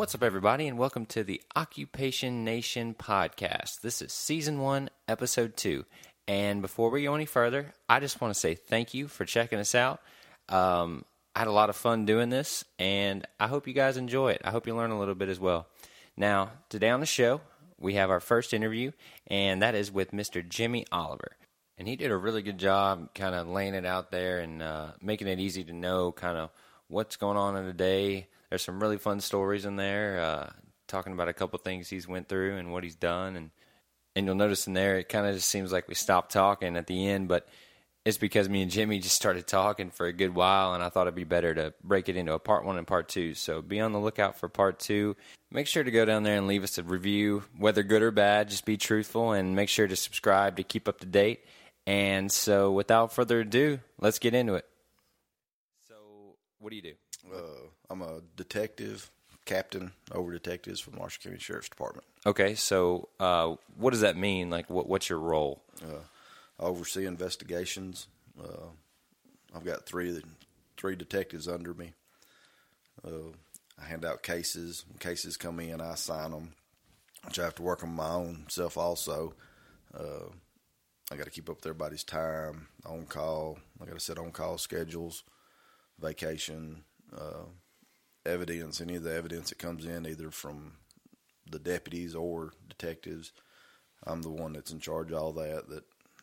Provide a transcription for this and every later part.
What's up, everybody, and welcome to the Occupation Nation podcast. This is Season 1, Episode 2. And before we go any further, I just want to say thank you for checking us out. I had a lot of fun doing this, and I hope you guys enjoy it. I hope you learn a little bit as well. Now, today on the show, we have our first interview, and that is with Mr. Jimmy Oliver. And he did a really good job kind of laying it out there and making it easy to know kind of what's going on in the day. There's some really fun stories in there, talking about a couple things he's went through and what he's done. And you'll notice in there, it kind of just seems like we stopped talking at the end, but it's because me and Jimmy just started talking for a good while, and I thought it'd be better to break it into a part one and part two. So be on the lookout for part two. Make sure to go down there and leave us a review, whether good or bad. Just be truthful, and make sure to subscribe to keep up to date. And so without further ado, let's get into it. So what do you do? I'm a detective, captain over detectives for Marshall County Sheriff's Department. Okay, so what does that mean? Like, what's your role? I oversee investigations. I've got three detectives under me. I hand out cases. When cases come in, I sign them, which I have to work on my own self also. I got to keep up with everybody's time, on call. I got to set on call schedules, vacation. Evidence, any of the evidence that comes in either from the deputies or detectives, I'm the one that's in charge of all that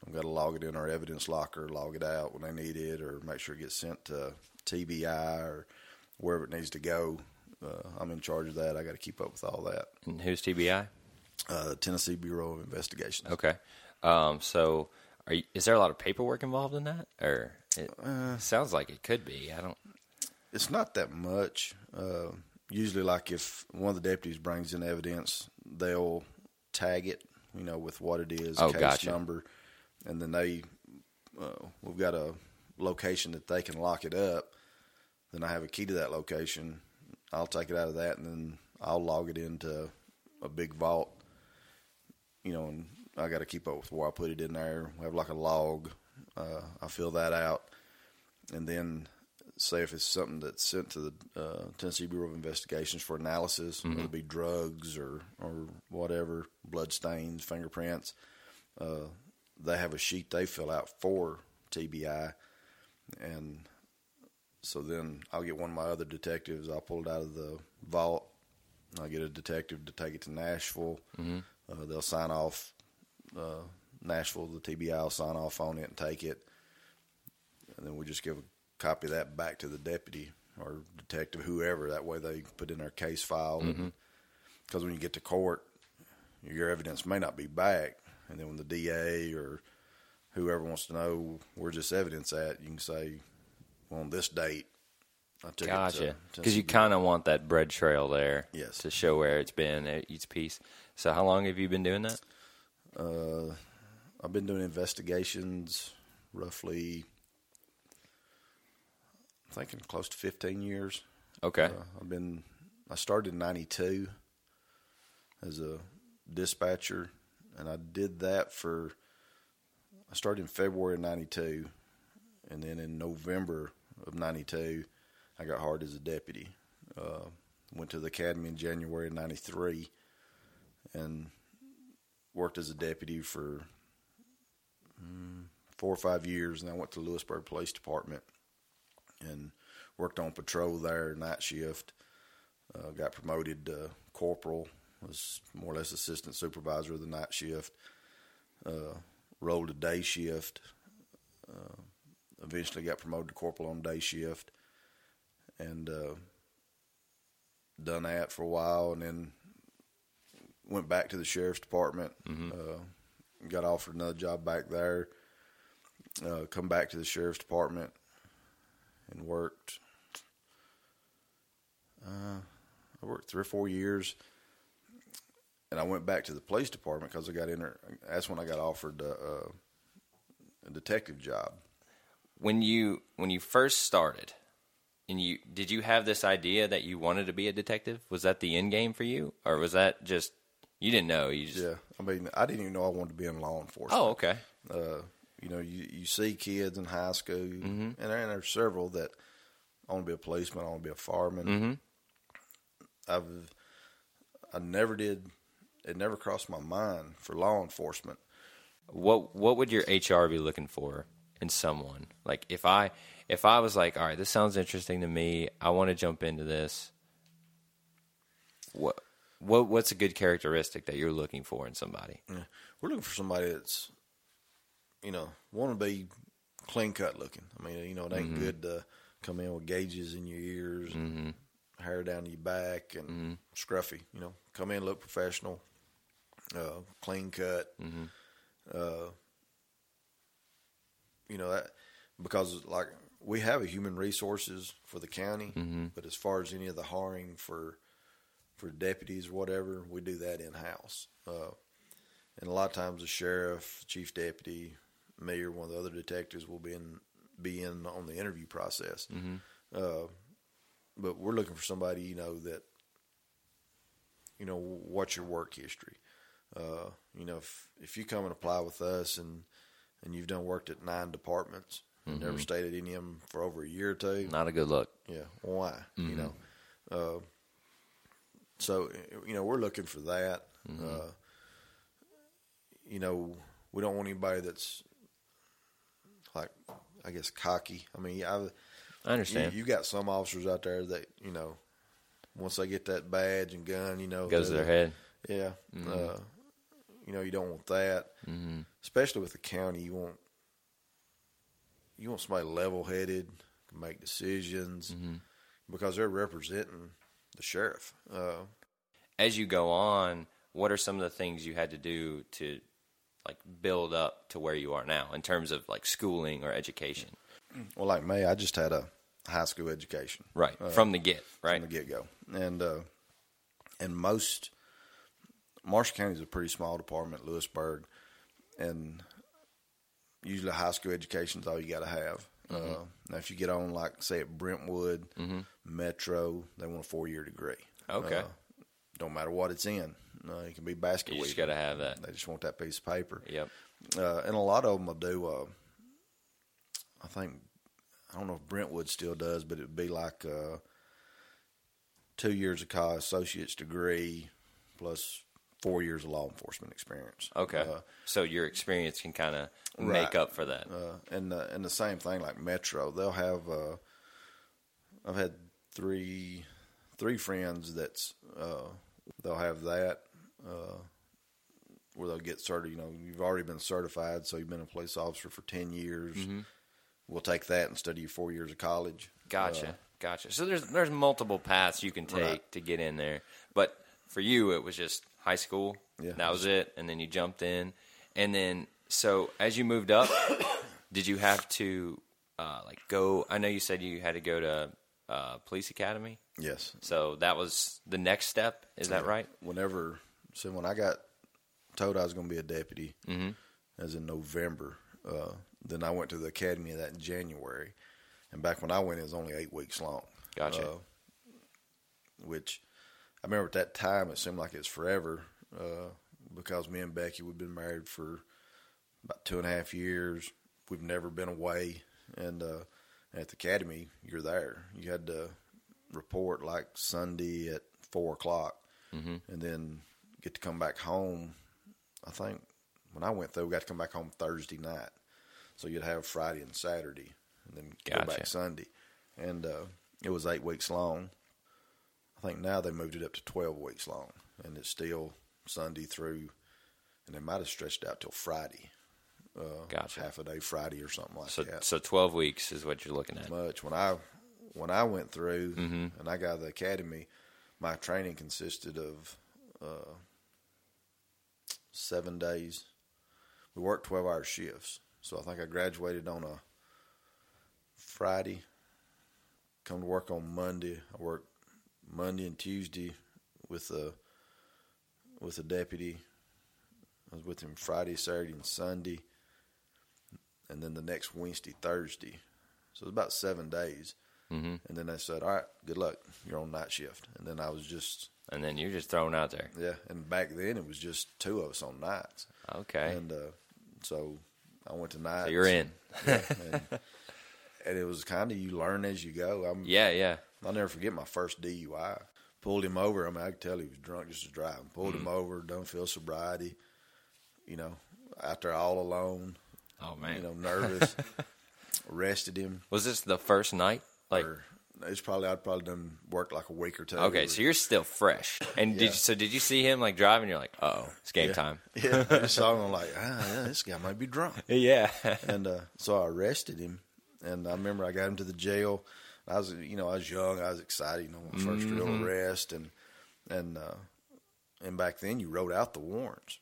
I've got to log it in our evidence locker, log it out when they need it, or make sure it gets sent to TBI or wherever it needs to go. I'm in charge of that. I got to keep up with all that. And who's TBI? Tennessee Bureau of Investigations. Okay. So is there a lot of paperwork involved in that? Or it sounds like it could be. It's not that much. Usually, like if one of the deputies brings in evidence, they'll tag it, with what it is, case gotcha. Number, and then we've got a location that they can lock it up. Then I have a key to that location. I'll take it out of that, and then I'll log it into a big vault. And I got to keep up with where I put it in there. We have like a log. I fill that out, and then. Say if it's something that's sent to the Tennessee Bureau of Investigations for analysis, mm-hmm. It'll be drugs or whatever, blood stains, fingerprints. They have a sheet they fill out for TBI. And so then I'll get one of my other detectives. I'll pull it out of the vault. I'll get a detective to take it to Nashville. Mm-hmm. They'll sign off. Nashville, the TBI will sign off on it and take it. And then we just give a copy that back to the deputy or detective, whoever. That way they put in their case file. Because mm-hmm. when you get to court, your evidence may not be back. And then when the DA or whoever wants to know where's this evidence at, you can say, well, on this date, I took it. Gotcha. Because you kind of want that bread trail there to show where it's been, each piece. So how long have you been doing that? I've been doing investigations roughly... I'm thinking close to 15 years. Okay. I started in 92 as a dispatcher, and I did that I started in February of 92, and then in November of 92, I got hired as a deputy. Went to the academy in January of 93 and worked as a deputy for 4 or 5 years, and I went to Lewisburg Police Department. And worked on patrol there, night shift. Got promoted to corporal, was more or less assistant supervisor of the night shift. Rolled a day shift. Eventually got promoted to corporal on day shift. And done that for a while, and then went back to the sheriff's department. Mm-hmm. Got offered another job back there. Come back to the sheriff's department. And worked, I worked 3 or 4 years, and I went back to the police department because I got that's when I got offered a detective job. When you first started, and did you have this idea that you wanted to be a detective? Was that the end game for you, or was that just you didn't know? I didn't even know I wanted to be in law enforcement. Oh, okay. You see kids in high school, mm-hmm. and there's several that I want to be a policeman, I want to be a fireman. Mm-hmm. I've I never did. It never crossed my mind for law enforcement. What would your HR be looking for in someone? Like if I was like, all right, this sounds interesting to me. I want to jump into this. What's a good characteristic that you're looking for in somebody? Yeah. We're looking for somebody that's, want to be clean cut looking. I mean, it ain't mm-hmm. good to come in with gauges in your ears and mm-hmm. hair down your back and mm-hmm. scruffy. Come in, look professional, clean cut. Mm-hmm. That because like we have a human resources for the county, mm-hmm. but as far as any of the hiring for deputies or whatever, we do that in house. And a lot of times the sheriff, chief deputy, me or one of the other detectives will be in on the interview process. Mm-hmm. But we're looking for somebody, that, what's your work history? If you come and apply with us and you've done worked at 9 departments and mm-hmm. never stayed at any of them for over a year or two. Not a good look. Yeah. Why? Mm-hmm. So we're looking for that. Mm-hmm. We don't want anybody that's like, I guess, cocky. I mean, I understand. You got some officers out there that, once they get that badge and gun, goes to their head. Yeah. Mm-hmm. You don't want that, mm-hmm. especially with the county. You want somebody level-headed, can make decisions, mm-hmm. because they're representing the sheriff. As you go on, what are some of the things you had to do to like build up to where you are now in terms of like schooling or education? Well, like me, I just had a high school education, right, from the get go, and most. Marshall County is a pretty small department, Lewisburg, and usually high school education is all you got to have. Mm-hmm. Now, if you get on, like, say, at Brentwood, mm-hmm. Metro, they want a 4-year degree. Okay. Don't matter what it's in. It can be basket weaving. You just got to have that. They just want that piece of paper. Yep. And a lot of them will do, I don't know if Brentwood still does, but it would be like 2 years of college, associate's degree, plus 4 years of law enforcement experience. Okay. So your experience can kind of make up for that. And the same thing like Metro, they'll have, I've had three friends that's, they'll have that, where they'll get certified, you've already been certified. So you've been a police officer for 10 years. Mm-hmm. We'll take that instead of your 4 years of college. Gotcha. So there's multiple paths you can take to get in there, but for you, it was just high school. Yeah. That was it. And then you jumped in. And then, so as you moved up, did you have to go? I know you said you had to go to police academy. Yes. So that was the next step. Is that right? When I got told I was going to be a deputy, mm-hmm. as in November, then I went to the academy of that in January. And back when I went, it was only 8 weeks long. Gotcha. Which... I remember at that time, it seemed like it's forever, because me and Becky, we've been married for about 2.5 years. We've never been away. And, at the academy, you're there. You had to report like Sunday at 4:00 mm-hmm. and then get to come back home. I think when I went we got to come back home Thursday night. So you'd have Friday and Saturday and then go back Sunday. And, it was 8 weeks long. I think now they moved it up to 12 weeks long, and it's still Sunday through, and they might have stretched out till Friday. Gotcha. Half a day Friday or something like that. So 12 weeks is what you're looking at. Much. When I went through mm-hmm. and I got to the academy, my training consisted of 7 days. We worked 12-hour shifts. So I think I graduated on a Friday, come to work on Monday. I worked Monday and Tuesday with a deputy. I was with him Friday, Saturday, and Sunday, and then the next Wednesday, Thursday. So it was about 7 days. Mm-hmm. And then they said, all right, good luck. You're on night shift. And then I was just... And then you're just thrown out there. Yeah, and back then it was just two of us on nights. Okay. And so I went to nights. So you're in. Yeah, and it was kind of you learn as you go. I never forget my first DUI. pulled him over. I mean, I could tell he was drunk just to drive. Pulled him over, done field sobriety, you know, out there all alone. Oh, man. You know, nervous. Arrested him. Was this the first night? Like, it's probably, I'd probably done work like a week or two. Okay, so you're still fresh. And yeah. did you see him like driving? You're like, uh-oh, it's game time. Yeah, I just saw him. I'm like, this guy might be drunk. Yeah. And so I arrested him. And I remember I got him to the jail. I was young. I was excited, my first real arrest. And back then you wrote out the warrants.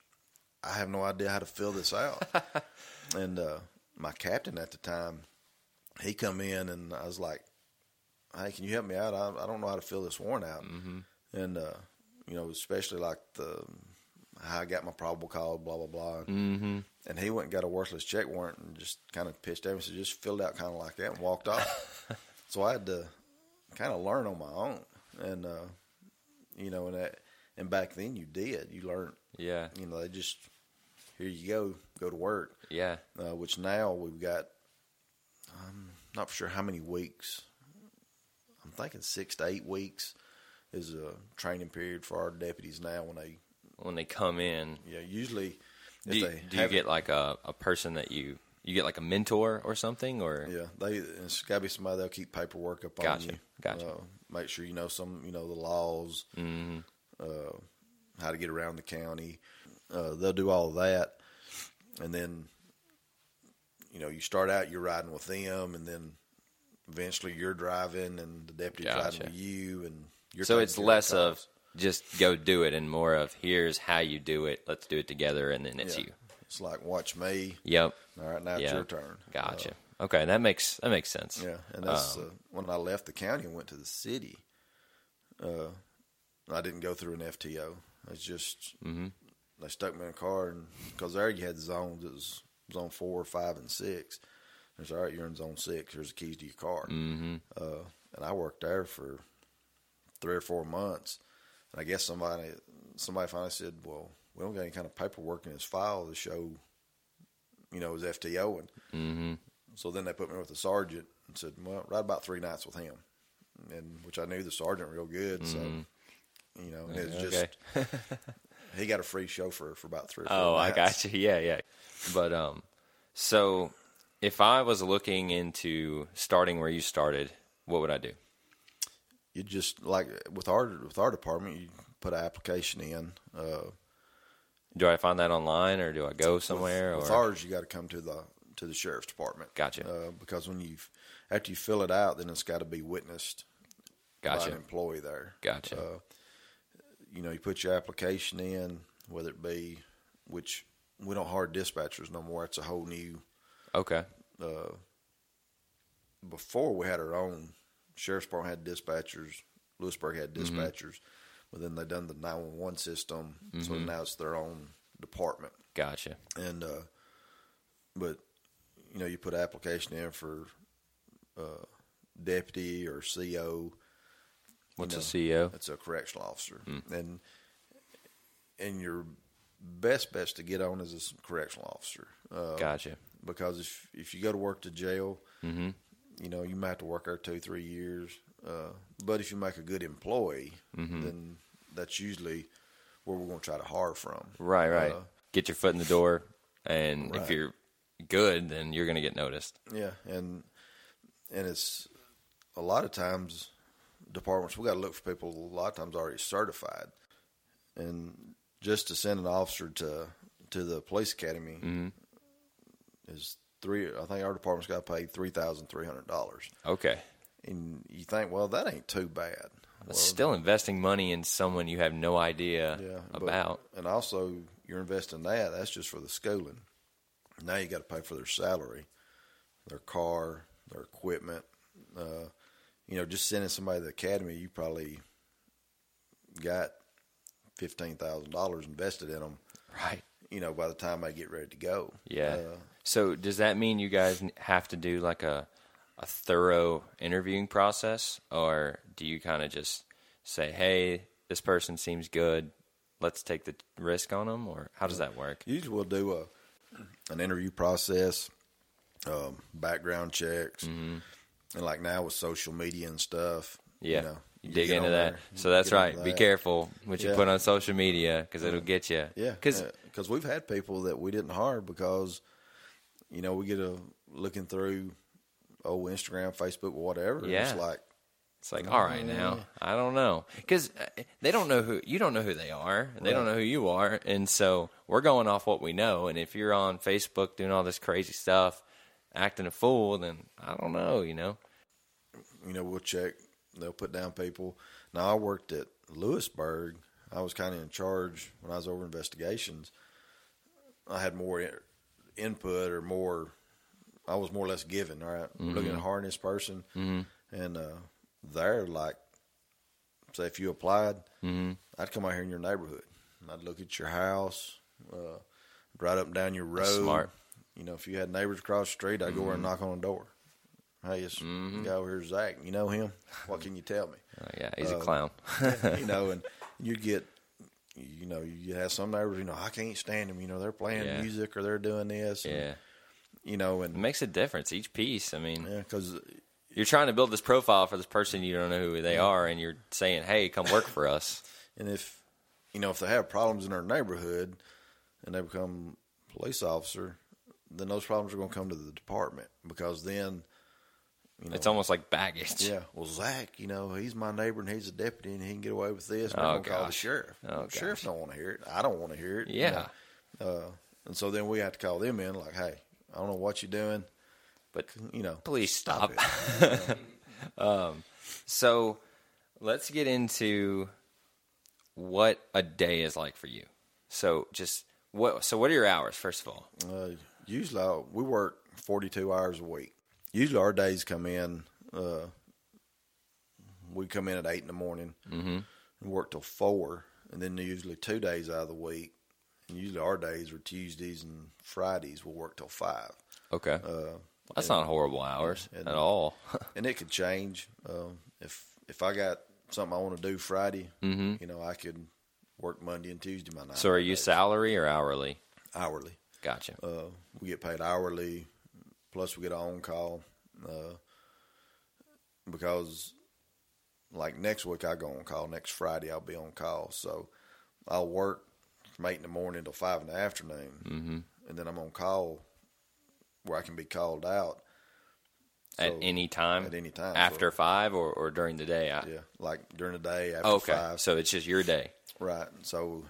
I have no idea how to fill this out. And my captain at the time, he come in and I was like, hey, can you help me out? I don't know how to fill this warrant out. Mm-hmm. And, especially like how I got my probable cause, blah, blah, blah. Mm-hmm. And he went and got a worthless check warrant and just kind of pitched everything. So just filled out kind of like that and walked off. So I had to kind of learn on my own. And, and back then you did. You learned. Yeah. They just, here you go to work. Yeah. Which now we've got, I'm not sure how many weeks. I'm thinking 6 to 8 weeks is a training period for our deputies now when they come in. Yeah, usually. Do you get like a person that you get like a mentor or something, or? Yeah, it's got to be somebody that'll keep paperwork up on you. Gotcha. Make sure you know some, the laws, how to get around the county. They'll do all of that, and then you start out, you're riding with them, and then eventually you're driving, and the deputy's driving with you, and you're. So it's less of just go do it, and more of here's how you do it. Let's do it together, and then it's you. It's like watch me. Yep. All right, now it's your turn. Gotcha. Okay, that makes sense. Yeah, and that's when I left the county and went to the city. I didn't go through an FTO. It's just they stuck me in a car, and because there you had zones. It was zone 4, 5, and 6. It's all right. You're in zone 6. Here's the keys to your car. Mm-hmm. And I worked there for 3 or 4 months. And I guess somebody finally said, "Well, we don't got any kind of paperwork in his file to show, his FTO." And so then they put me with the sergeant and said, "Well, right about 3 nights with him," and which I knew the sergeant real good. Mm-hmm. So it's just he got a free chauffeur for about 3 or 4 nights. I got you. Yeah. But so. If I was looking into starting where you started, what would I do? You just like with our department, you put an application in. Do I find that online, or do I go somewhere? With ours, you got to come to the sheriff's department. Gotcha. Because when after you fill it out, then it's got to be witnessed by an employee there. Gotcha. You put your application in, whether it be, which we don't hire dispatchers no more. It's a whole new. Okay. Before we had our own, Sheriff's Department had dispatchers, Lewisburg had dispatchers, but then they done the 911 system, so now it's their own department. Gotcha. And but you put an application in for deputy or CO. What's a CO? It's a correctional officer, and your best bet to get on is a correctional officer. Gotcha. Because if you go to work to jail, you might have to work there 2-3 years. But if you make a good employee, then that's usually where we're going to try to hire from. Right. Get your foot in the door, and if you're good, then you're going to get noticed. Yeah, and it's a lot of times departments, we got to look for people a lot of times already certified. And just to send an officer to the police academy is I think our department's got paid $3,300. Okay. And you think, well, that ain't too bad. That's still investing money in someone you have no idea about. And also, you're investing that's just for the schooling. Now you got to pay for their salary, their car, their equipment. Just sending somebody to the academy, you probably got $15,000 invested in them. Right. By the time I get ready to go. Yeah. So does that mean you guys have to do like a thorough interviewing process, or do you kind of just say, hey, this person seems good, let's take the risk on them, or how does that work? Usually we'll do an interview process, background checks, and like now with social media and stuff, You dig into that. There. So that's right. Be careful what you put on social media because it'll get you. Yeah, because we've had people that we didn't hire because, you know, we get a looking through Instagram, Facebook, whatever. Yeah. It's like. It's like, all right, now, I don't know. Because they don't know who, you don't know who they are. They don't know who you are. And so we're going off what we know. And if you're on Facebook doing all this crazy stuff, acting a fool, then I don't know, you know. You know, we'll check. They'll put down people. Now, I worked at Lewisburg. I was kind of in charge when I was over investigations. I had more input or more, I was more or less given, all right? Mm-hmm. Looking at hiring this person. Mm-hmm. And, there, like, say if you applied, I'd come out here in your neighborhood. And I'd look at your house, right up and down your road. That's smart. You know, if you had neighbors across the street, I'd go over and knock on the door. Hey, it's the guy over here, Zach. You know him? What can you tell me? Yeah, he's a clown. You know, and you'd get, you know, you have some neighbors, you know, I can't stand them. You know, they're playing music or they're doing this. And, you know, and it makes a difference, each piece. I mean, yeah, because you're trying to build this profile for this person you don't know who they are, and you're saying, hey, come work for us. And if, you know, if they have problems in their neighborhood and they become a police officer, then those problems are going to come to the department because then, you know. It's almost like baggage. Yeah. Well, Zach, you know, he's my neighbor and he's a deputy and he can get away with this. And I'm going to call the sheriff. Oh, the sheriff don't want to hear it. I don't want to hear it. Yeah. You know? And so then we have to call them in like, hey, I don't know what you're doing. But, you know, please stop. So let's get into what a day is like for you. So just what are your hours, first of all? Usually we work 42 hours a week. Usually our days come in. We come in at 8 in the morning and work till 4. And then usually 2 days out of the week. And usually our days are Tuesdays and Fridays. We'll work till 5. Okay. That's not horrible hours at all. And it could change. If I got something I want to do Friday, you know, I could work Monday and Tuesday my night. So are you salary or hourly? Hourly. Gotcha. We get paid hourly, plus we get our own call. Because, like, next week I go on call. Next Friday I'll be on call. So I'll work from 8 in the morning till 5 in the afternoon, and then I'm on call where I can be called out. So, at any time? At any time. After 5 or during the day? Yeah, like during the day after 5. Okay, so it's just your day. Right. So,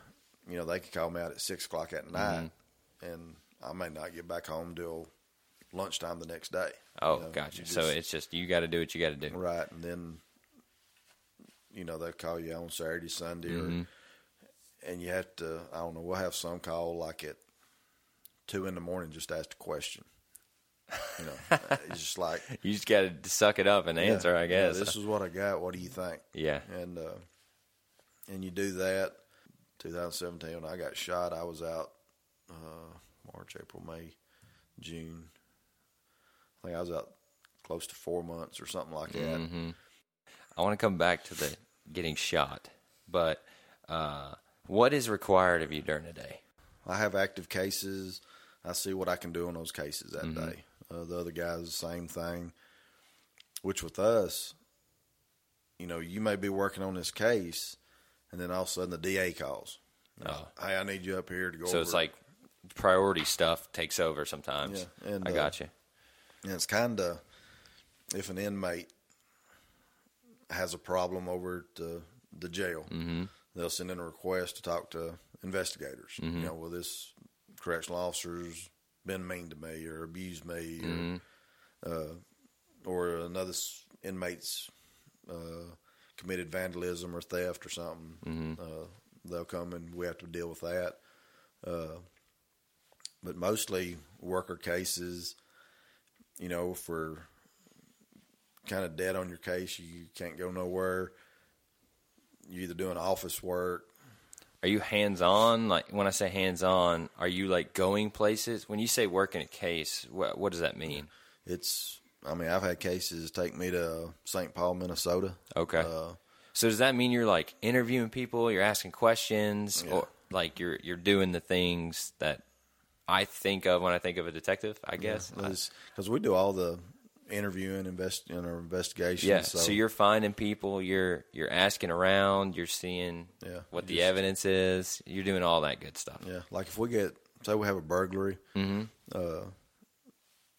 you know, they can call me out at 6 o'clock at night, and I may not get back home till lunchtime the next day. Oh, you know, gotcha. So it's just you got to do what you got to do. Right, and then, you know, they'll call you on Saturday, Sunday, and you have to, I don't know, we'll have some call like at 2 in the morning just to ask a question. You know, it's just like you just got to suck it up and answer. I guess this is what I got. What do you think? Yeah, and you do that. 2017, when I got shot, I was out March, April, May, June. I think I was out close to 4 months or something like that. I want to come back to the getting shot, but what is required of you during the day? I have active cases. I see what I can do on those cases that day. The other guys, same thing. Which with us, you know, you may be working on this case, and then all of a sudden the DA calls. Hey, I need you up here to go over. So it's like priority stuff takes over sometimes. Yeah, and, I got you. And it's kind of if an inmate has a problem over to the jail, they'll send in a request to talk to investigators. You know, well, this correctional officer's been mean to me or abused me or another inmate's committed vandalism or theft or something. They'll come and we have to deal with that. But mostly worker cases, you know, for kind of dead on your case, you can't go nowhere. You're either doing office work. Are you hands-on? Like, when I say hands-on, are you, like, going places? When you say working a case, what does that mean? It's, I mean, I've had cases take me to St. Paul, Minnesota. Okay. So does that mean you're, like, interviewing people, you're asking questions, or, like, you're doing the things that I think of when I think of a detective, I guess? Because we do all the interviewing, investigations. Yeah, so you're finding people, you're asking around, you're seeing what the evidence is, you're doing all that good stuff. Yeah, like if we get, say we have a burglary, I'm going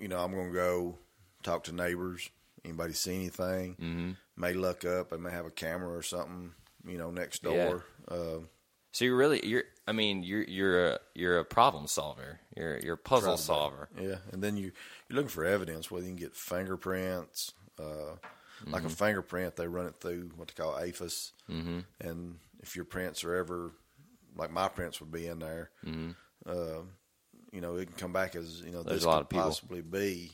to go talk to neighbors, anybody see anything, may look up, I may have a camera or something, next door. Yeah. So you're a problem solver. You're a puzzle solver. Yeah, and then you're looking for evidence, whether you can get fingerprints, like a fingerprint, they run it through what they call AFIS, and if your prints are ever, like my prints would be in there, it can come back as, there's this a lot of people. Possibly be,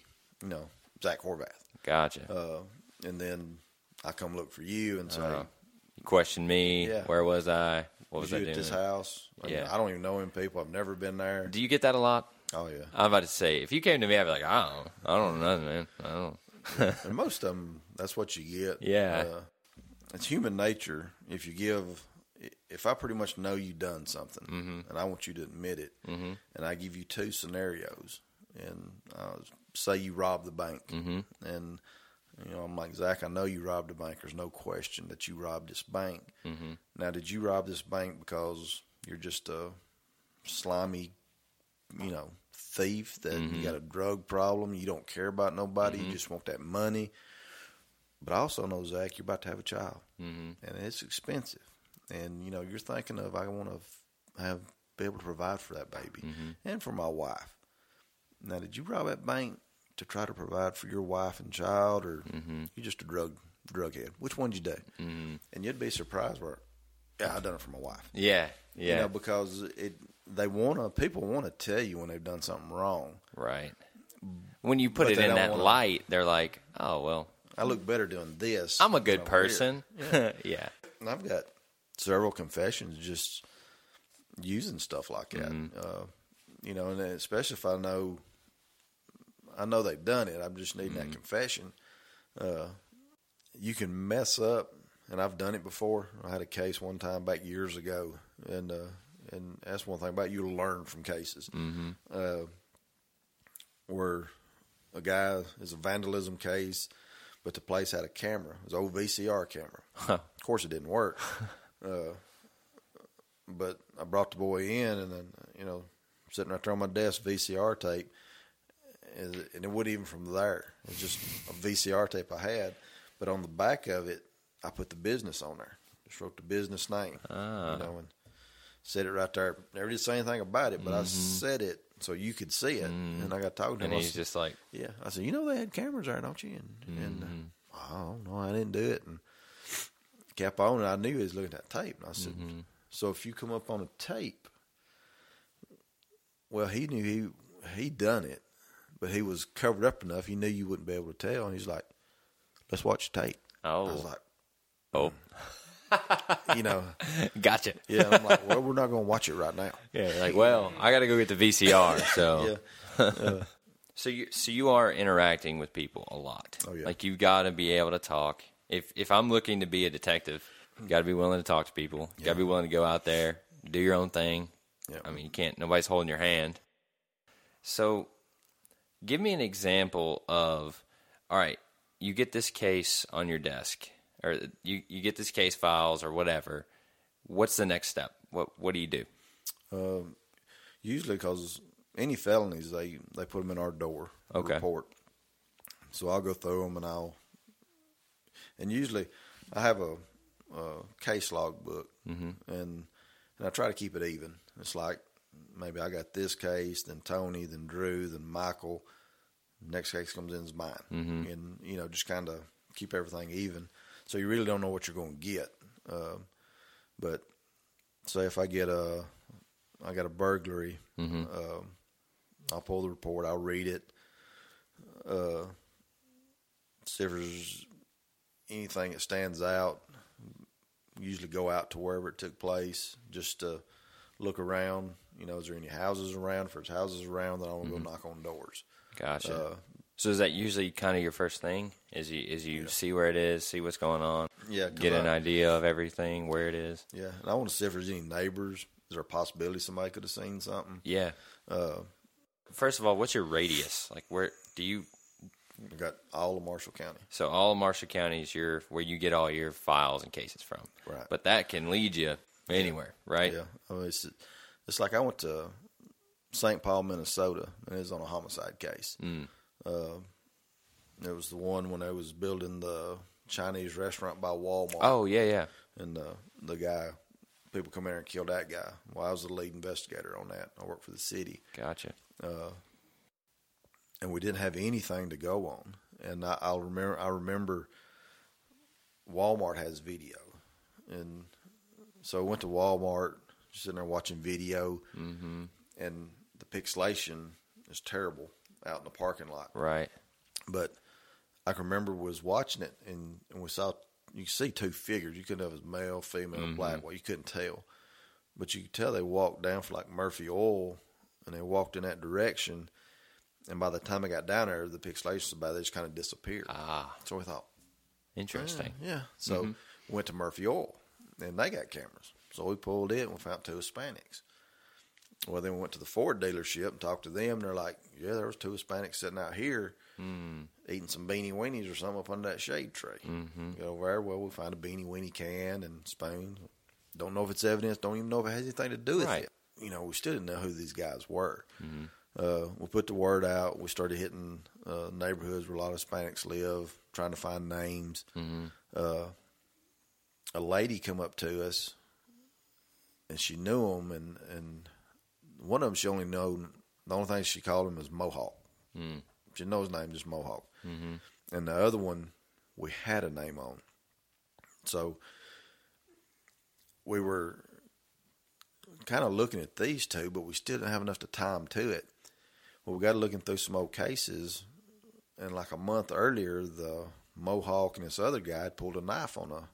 Zach Horvath. Gotcha. And then I come look for you and say, you question me, where was I? What was I doing? At this house? I don't even know him, people. I've never been there. Do you get that a lot? Oh, yeah. I'm about to say, if you came to me, I'd be like, I don't know nothing, man. I don't. And most of them, that's what you get. Yeah. It's human nature. If I pretty much know you done something, and I want you to admit it, and I give you two scenarios, and say you robbed the bank, and I'm like, Zach, I know you robbed a bank. There's no question that you robbed this bank. Now, did you rob this bank because you're just a slimy, thief that you got a drug problem, you don't care about nobody, you just want that money? But I also know, Zach, you're about to have a child, and it's expensive. And, you're thinking of, I want to be able to provide for that baby and for my wife. Now, did you rob that bank to try to provide for your wife and child, or you're just a drug head? Which one did you do? And you'd be surprised where, I done it for my wife. Yeah, yeah. Because people want to tell you when they've done something wrong. Right. When you put it in that light, they're like, oh, well, I look better doing this. I'm a good person. Yeah. Yeah. And I've got several confessions just using stuff like that. And especially if I know they've done it. I'm just needing that confession. You can mess up, and I've done it before. I had a case one time back years ago, and that's one thing about you to learn from cases, where a guy is a vandalism case, but the place had a camera. It was an old VCR camera. Huh. Of course, it didn't work. But I brought the boy in, and then, sitting right there on my desk, VCR tape. And it wouldn't even from there. It was just a VCR tape I had. But on the back of it, I put the business on there. Just wrote the business name, and said it right there. Never did say anything about it, but I said it so you could see it. And I got talking to him. And he's just like... Yeah. I said, they had cameras there, don't you? And oh, no, I didn't do it. And kept on, and I knew he was looking at that tape. And I said, so if you come up on a tape... Well, he knew he done it. But he was covered up enough, he knew you wouldn't be able to tell. And he's like, let's watch the tape. Oh. I was like, Gotcha. Yeah, I'm like, well, we're not going to watch it right now. Yeah, like, well, I got to go get the VCR, so. Yeah. So you are interacting with people a lot. Oh, yeah. Like, you've got to be able to talk. If I'm looking to be a detective, you got to be willing to talk to people. You got to be willing to go out there, do your own thing. Yeah. I mean, nobody's holding your hand. So... Give me an example of, all right, you get this case on your desk, or you get this case files or whatever. What's the next step? What do you do? Usually, because any felonies, they put them in our door report. So I'll go through them, and usually I have a case log book, and I try to keep it even. It's like, maybe I got this case, then Tony, then Drew, then Michael. Next case comes in is mine. And, just kind of keep everything even. So you really don't know what you're going to get. But say if I get I got a burglary, I'll pull the report, I'll read it. See if there's anything that stands out. Usually go out to wherever it took place just to look around. Is there any houses around? If there's houses around, then I want to go knock on doors. Gotcha. So is that usually kind of your first thing? Is you see where it is, see what's going on? Yeah. Get an idea of everything, where it is? Yeah. And I want to see if there's any neighbors. Is there a possibility somebody could have seen something? Yeah. First of all, what's your radius? Like, where do you You got all of Marshall County. So all of Marshall County is your where you get all your files and cases from. Right. But that can lead you anywhere, right? Yeah. I mean, it's like I went to St. Paul, Minnesota, and it was on a homicide case. Mm. It was the one when they was building the Chinese restaurant by Walmart. Oh, yeah, yeah. And the guy, people come in and killed that guy. Well, I was the lead investigator on that. I worked for the city. Gotcha. And we didn't have anything to go on. And I remember Walmart has video. And so I went to Walmart, just sitting there watching video. Mm-hmm. And the pixelation is terrible out in the parking lot. Right. But I can remember was watching it, and we saw, you could see two figures. You couldn't have as male, female, mm-hmm. black. Well, you couldn't tell. But you could tell they walked down for like Murphy Oil, and they walked in that direction. And by the time I got down there, the pixelation, they just kind of disappeared. Ah. So we thought. Interesting. Yeah. So mm-hmm. we went to Murphy Oil, and they got cameras. So we pulled in, and we found two Hispanics. Well, then we went to the Ford dealership and talked to them. They're like, yeah, there was two Hispanics sitting out here eating some beanie weenies or something up under that shade tree. Mm-hmm. Get over there. Well, we find a beanie weenie can and spoons. Don't know if it's evidence. Don't even know if it has anything to do with it. You know, we still didn't know who these guys were. Mm-hmm. We put the word out. We started hitting neighborhoods where a lot of Hispanics live, trying to find names. Mm-hmm. A lady come up to us, and she knew them, and one of them, she only know, the only thing she called him is Mohawk. Mm. She knows his name, just Mohawk. Mm-hmm. And the other one, we had a name on. So we were kind of looking at these two, but we still didn't have enough time to it. Well, we got looking through some old cases, and like a month earlier, the Mohawk and this other guy had pulled a knife on a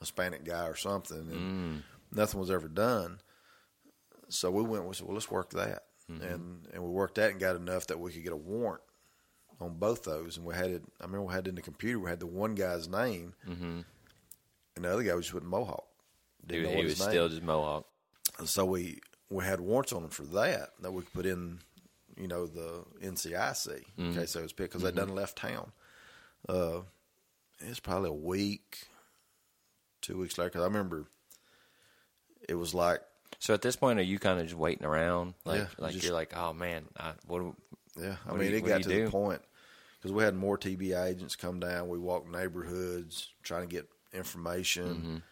Hispanic guy or something, and nothing was ever done. So we went and we said, well, let's work that. Mm-hmm. And we worked that and got enough that we could get a warrant on both those. And we had it, I remember we had it in the computer, we had the one guy's name, mm-hmm. and the other guy was just with Mohawk. He was still just Mohawk. And so we had warrants on him for that we could put in, you know, the NCIC mm-hmm. in case they was picked, because mm-hmm. they done left town. It's probably a week, 2 weeks later, because I remember it was like, so at this point, are you kind of just waiting around? You're like, oh man, it got to the point because we had more TBI agents come down. We walked neighborhoods trying to get information,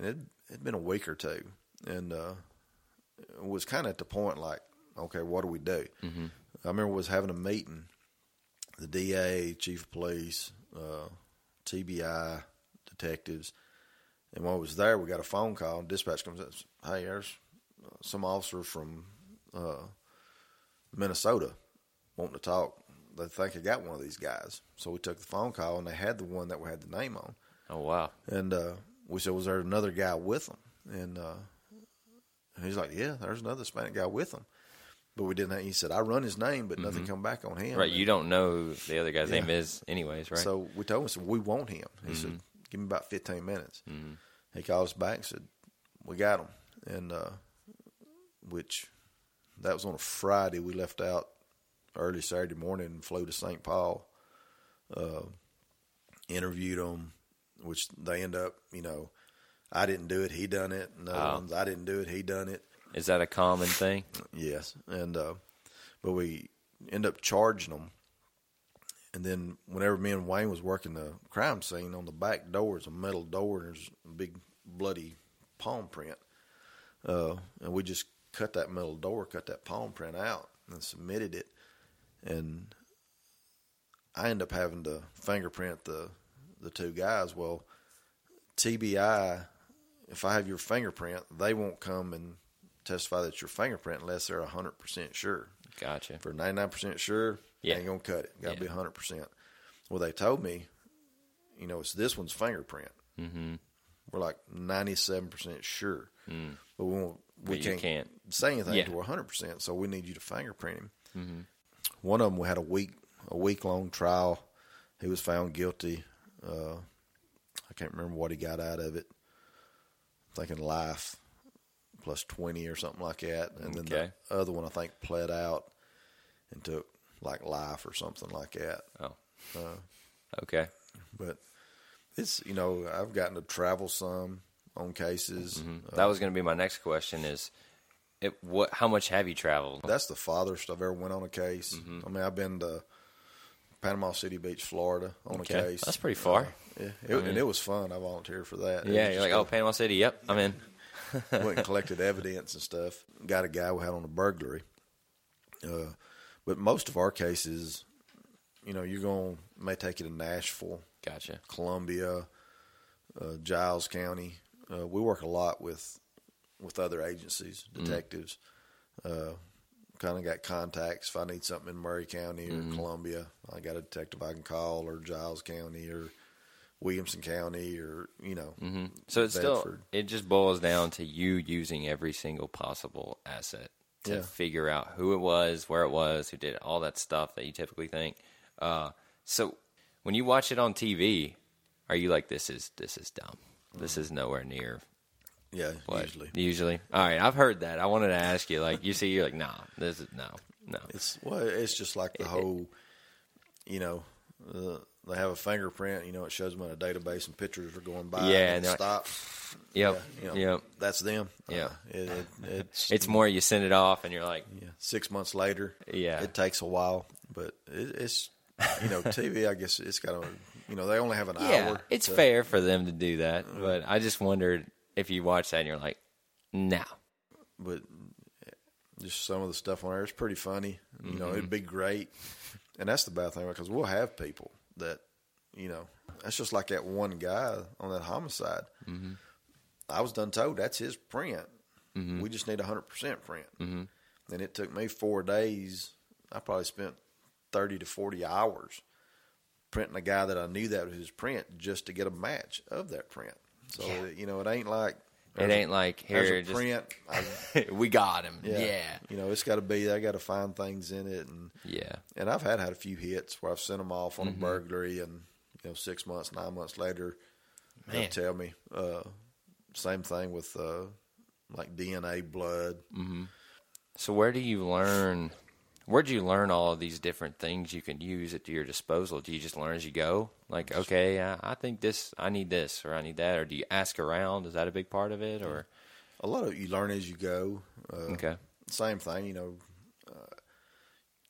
mm-hmm. and it'd been a week or two, and it was kind of at the point like, okay, what do we do? Mm-hmm. I remember we was having a meeting, the DA, chief of police, TBI detectives. And while I was there, we got a phone call, and dispatch comes up and says, hey, there's some officer from Minnesota wanting to talk. They think they got one of these guys. So we took the phone call, and they had the one that we had the name on. Oh, wow. And we said, was there another guy with him? And he's like, yeah, there's another Hispanic guy with him. But we didn't have, he said, I run his name, but mm-hmm. nothing come back on him. Right, you don't know who the other guy's name is anyways, right? So we told him, so we want him. He mm-hmm. said, give me about 15 minutes. Mm-hmm. He called us back and said, we got him. And, which that was on a Friday. We left out early Saturday morning and flew to St. Paul, interviewed him, which they end up, you know, I didn't do it. He done it. And other ones, I didn't do it. He done it. Is that a common thing? Yes. And, but we end up charging them. And then whenever me and Wayne was working the crime scene, on the back door is a metal door, and there's a big bloody palm print. And we just cut that metal door, cut that palm print out, and submitted it. And I ended up having to fingerprint the two guys. Well, TBI, if I have your fingerprint, they won't come and testify that your fingerprint unless they're 100% sure. Gotcha. For 99% sure, ain't gonna cut it. Gotta be 100%. Well, they told me, you know, it's this one's fingerprint. Mm-hmm. We're like 97% sure, but we can't say anything to 100%. So we need you to fingerprint him. Mm-hmm. One of them, we had a week long trial. He was found guilty. I can't remember what he got out of it. I'm thinking life plus 20 or something like that. And then the other one, I think, pled out and took like Life or something like that. Oh, okay. But it's, you know, I've gotten to travel some on cases. Mm-hmm. That was going to be my next question is, how much have you traveled? That's the farthest I've ever went on a case. Mm-hmm. I mean, I've been to Panama City Beach, Florida on a case. That's pretty far. Yeah, and it was fun. I volunteered for that. Yeah, you're like, Panama City, yep, I'm in. Went and collected evidence and stuff. Got a guy we had on a burglary. But most of our cases, you know, may take you to Nashville. Gotcha. Columbia, Giles County. We work a lot with other agencies, detectives. Mm-hmm. Kind of got contacts. If I need something in Murray County or Columbia, I got a detective I can call, or Giles County or Williamson County, or, you know. Mm-hmm. So it's Bedford. It just boils down to you using every single possible asset to figure out who it was, where it was, who did it, all that stuff that you typically think. So when you watch it on TV, are you like, this is dumb. Mm-hmm. This is nowhere near. Yeah, what? Usually. All right, I've heard that. I wanted to ask you, like, you're like, nah, this is, no. It's just like the whole, you know, they have a fingerprint, you know, it shows them in a database and pictures are going by. Yeah, and it stops. Like, yep, yeah, you know, yep. That's them. Yeah. It's more you send it off and you're like. Yeah, 6 months later. Yeah. It takes a while, but it's, you know, TV, I guess it's got to, you know, they only have an hour. It's fair for them to do that, but I just wondered. If you watch that and you're like, no. But just some of the stuff on there, it's pretty funny. Mm-hmm. You know, it'd be great. And that's the bad thing, because we'll have people that, you know, that's just like that one guy on that homicide. Mm-hmm. I was done told that's his print. Mm-hmm. We just need 100% print. Mm-hmm. And it took me 4 days. I probably spent 30 to 40 hours printing a guy that I knew that was his print just to get a match of that print. So, you know, it ain't like here, just print. We got him. Yeah. You know, it's got to be, I got to find things in it. And, and I've had a few hits where I've sent them off on a burglary, and, you know, 6 months, 9 months later, they'll tell me, same thing with, like DNA blood. Mm-hmm. So where'd you learn all of these different things you can use at your disposal? Do you just learn as you go? Like, okay, I think I need this, or I need that, or do you ask around? Is that a big part of it, or? A lot of it you learn as you go. Okay. Same thing, you know,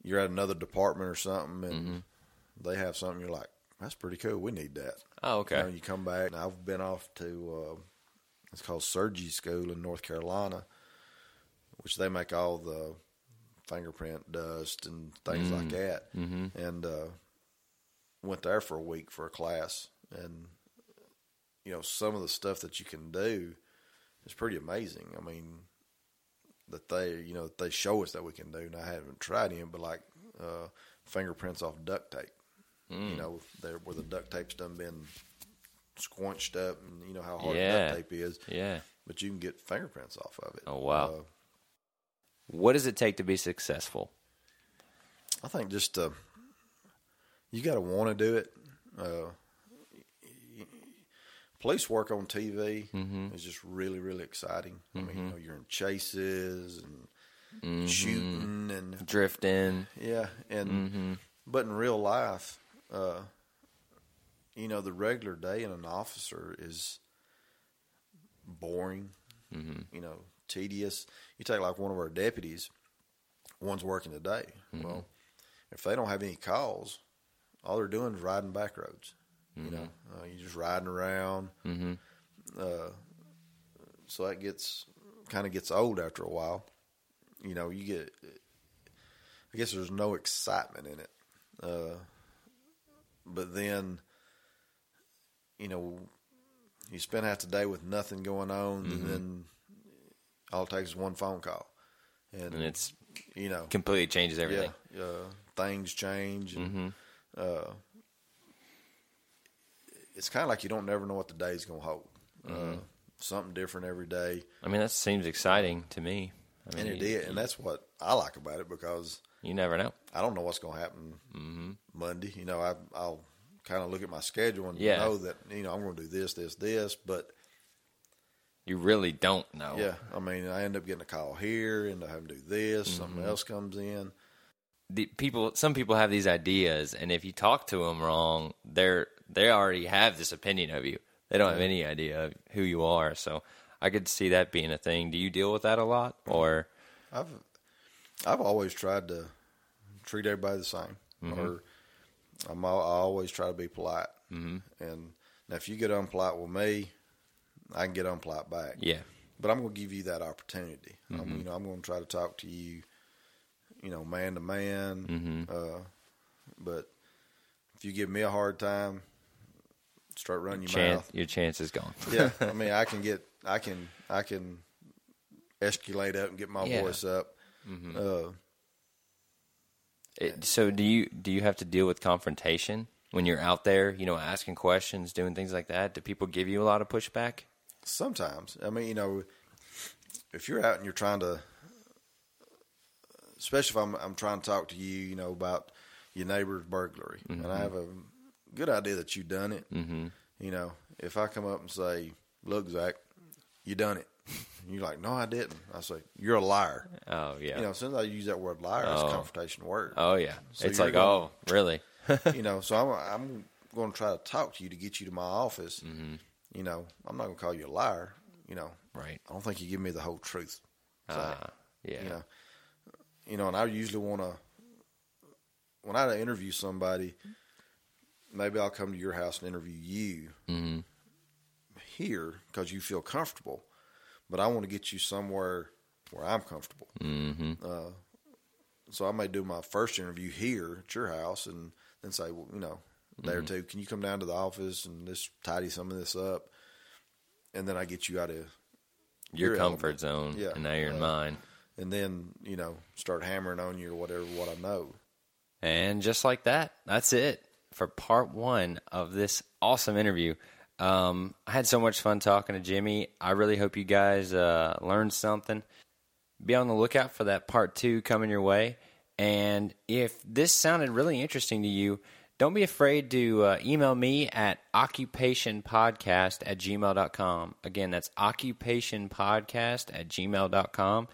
you're at another department or something, and they have something, you're like, that's pretty cool, we need that. Oh, okay. You know, you come back, and I've been off to, it's called Sorgery School in North Carolina, which they make all the fingerprint dust and things like that. Mm-hmm. And went there for a week for a class. And, you know, some of the stuff that you can do is pretty amazing. I mean, that they show us that we can do. And I haven't tried any, but like fingerprints off duct tape. Mm. You know, where the duct tape's done been squinched up, and you know how hard duct tape is. Yeah. But you can get fingerprints off of it. Oh, wow. What does it take to be successful? I think just you got to want to do it. Police work on TV is just really, really exciting. I mean, you know, you're in chases and shooting and drifting. Yeah, and but in real life, you know, the regular day in an officer is boring. You know. Tedious. You take like one of our deputies, one's working today. Well, if they don't have any calls, all they're doing is riding back roads. You know, you're just riding around. So that kind of gets old after a while. You know, I guess there's no excitement in it. But then, you know, you spend half the day with nothing going on, and then all it takes is one phone call. And it's, you know, completely changes everything. Yeah, things change. And, it's kind of like you don't never know what the day's going to hold. Something different every day. I mean, that seems exciting to me. I mean, and it did. And that's what I like about it, because you never know. I don't know what's going to happen Monday. You know, I'll kind of look at my schedule and know that, you know, I'm going to do this, but. You really don't know. Yeah, I mean, I end up getting a call here, and I have to do this. Something else comes in. some people have these ideas, and if you talk to them wrong, they already have this opinion of you. They don't have any idea of who you are. So I could see that being a thing. Do you deal with that a lot, or? I've always tried to treat everybody the same, mm-hmm. or I always try to be polite. Mm-hmm. And now if you get unpolite with me, I can get unpolite back. Yeah. But I'm going to give you that opportunity. Mm-hmm. I'm going to try to talk to you, man to man. Mm-hmm. But if you give me a hard time, start running your mouth. Your chance is gone. Yeah. I can escalate up and get my voice up. Mm-hmm. So do you have to deal with confrontation when you're out there, asking questions, doing things like that? Do people give you a lot of pushback? Sometimes. If you're out and you're trying to, especially if I'm trying to talk to you, about your neighbor's burglary, mm-hmm. and I have a good idea that you done it. Mm-hmm. If I come up and say, "Look, Zach, you done it." You're like, "No, I didn't." I say, "You're a liar." Oh, yeah. As soon as I use that word liar, it's a confrontation word. Oh, yeah. So it's like, "Oh, really?" So I'm going to try to talk to you to get you to my office. Mm-hmm. I'm not going to call you a liar. Right. I don't think you give me the whole truth. Yeah. And I usually want to, when I interview somebody, maybe I'll come to your house and interview you mm-hmm. here because you feel comfortable. But I want to get you somewhere where I'm comfortable. Mm-hmm. So I may do my first interview here at your house and then say, mm-hmm. day or two, can you come down to the office and just tidy some of this up? And then I get you out of your comfort zone. Yeah. And now you're in mine. And then, start hammering on you or whatever, what I know. And just like that, that's it for part one of this awesome interview. I had so much fun talking to Jimmy. I really hope you guys learned something. Be on the lookout for that part 2 coming your way. And if this sounded really interesting to you, don't be afraid to email me at occupationpodcast@gmail.com. Again, that's occupationpodcast@gmail.com.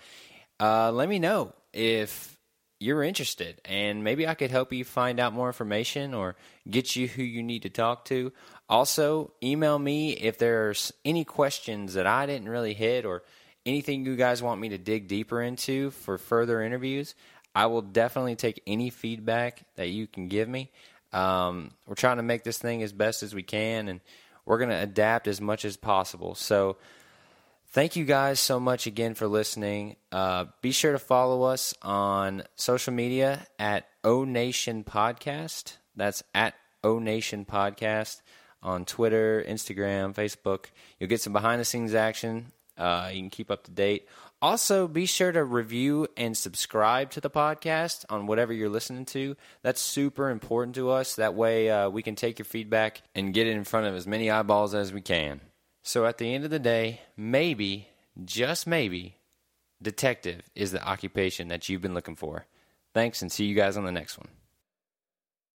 Let me know if you're interested, and maybe I could help you find out more information or get you who you need to talk to. Also, email me if there's any questions that I didn't really hit or anything you guys want me to dig deeper into for further interviews. I will definitely take any feedback that you can give me. We're trying to make this thing as best as we can, and we're going to adapt as much as possible. So thank you guys so much again for listening. Be sure to follow us on social media at O-Nation Podcast. That's at O-Nation Podcast. On Twitter, Instagram, Facebook. You'll get some behind-the-scenes action. You can keep up to date. Also, be sure to review and subscribe to the podcast on whatever you're listening to. That's super important to us. That way we can take your feedback and get it in front of as many eyeballs as we can. So at the end of the day, maybe, just maybe, detective is the occupation that you've been looking for. Thanks, and see you guys on the next one.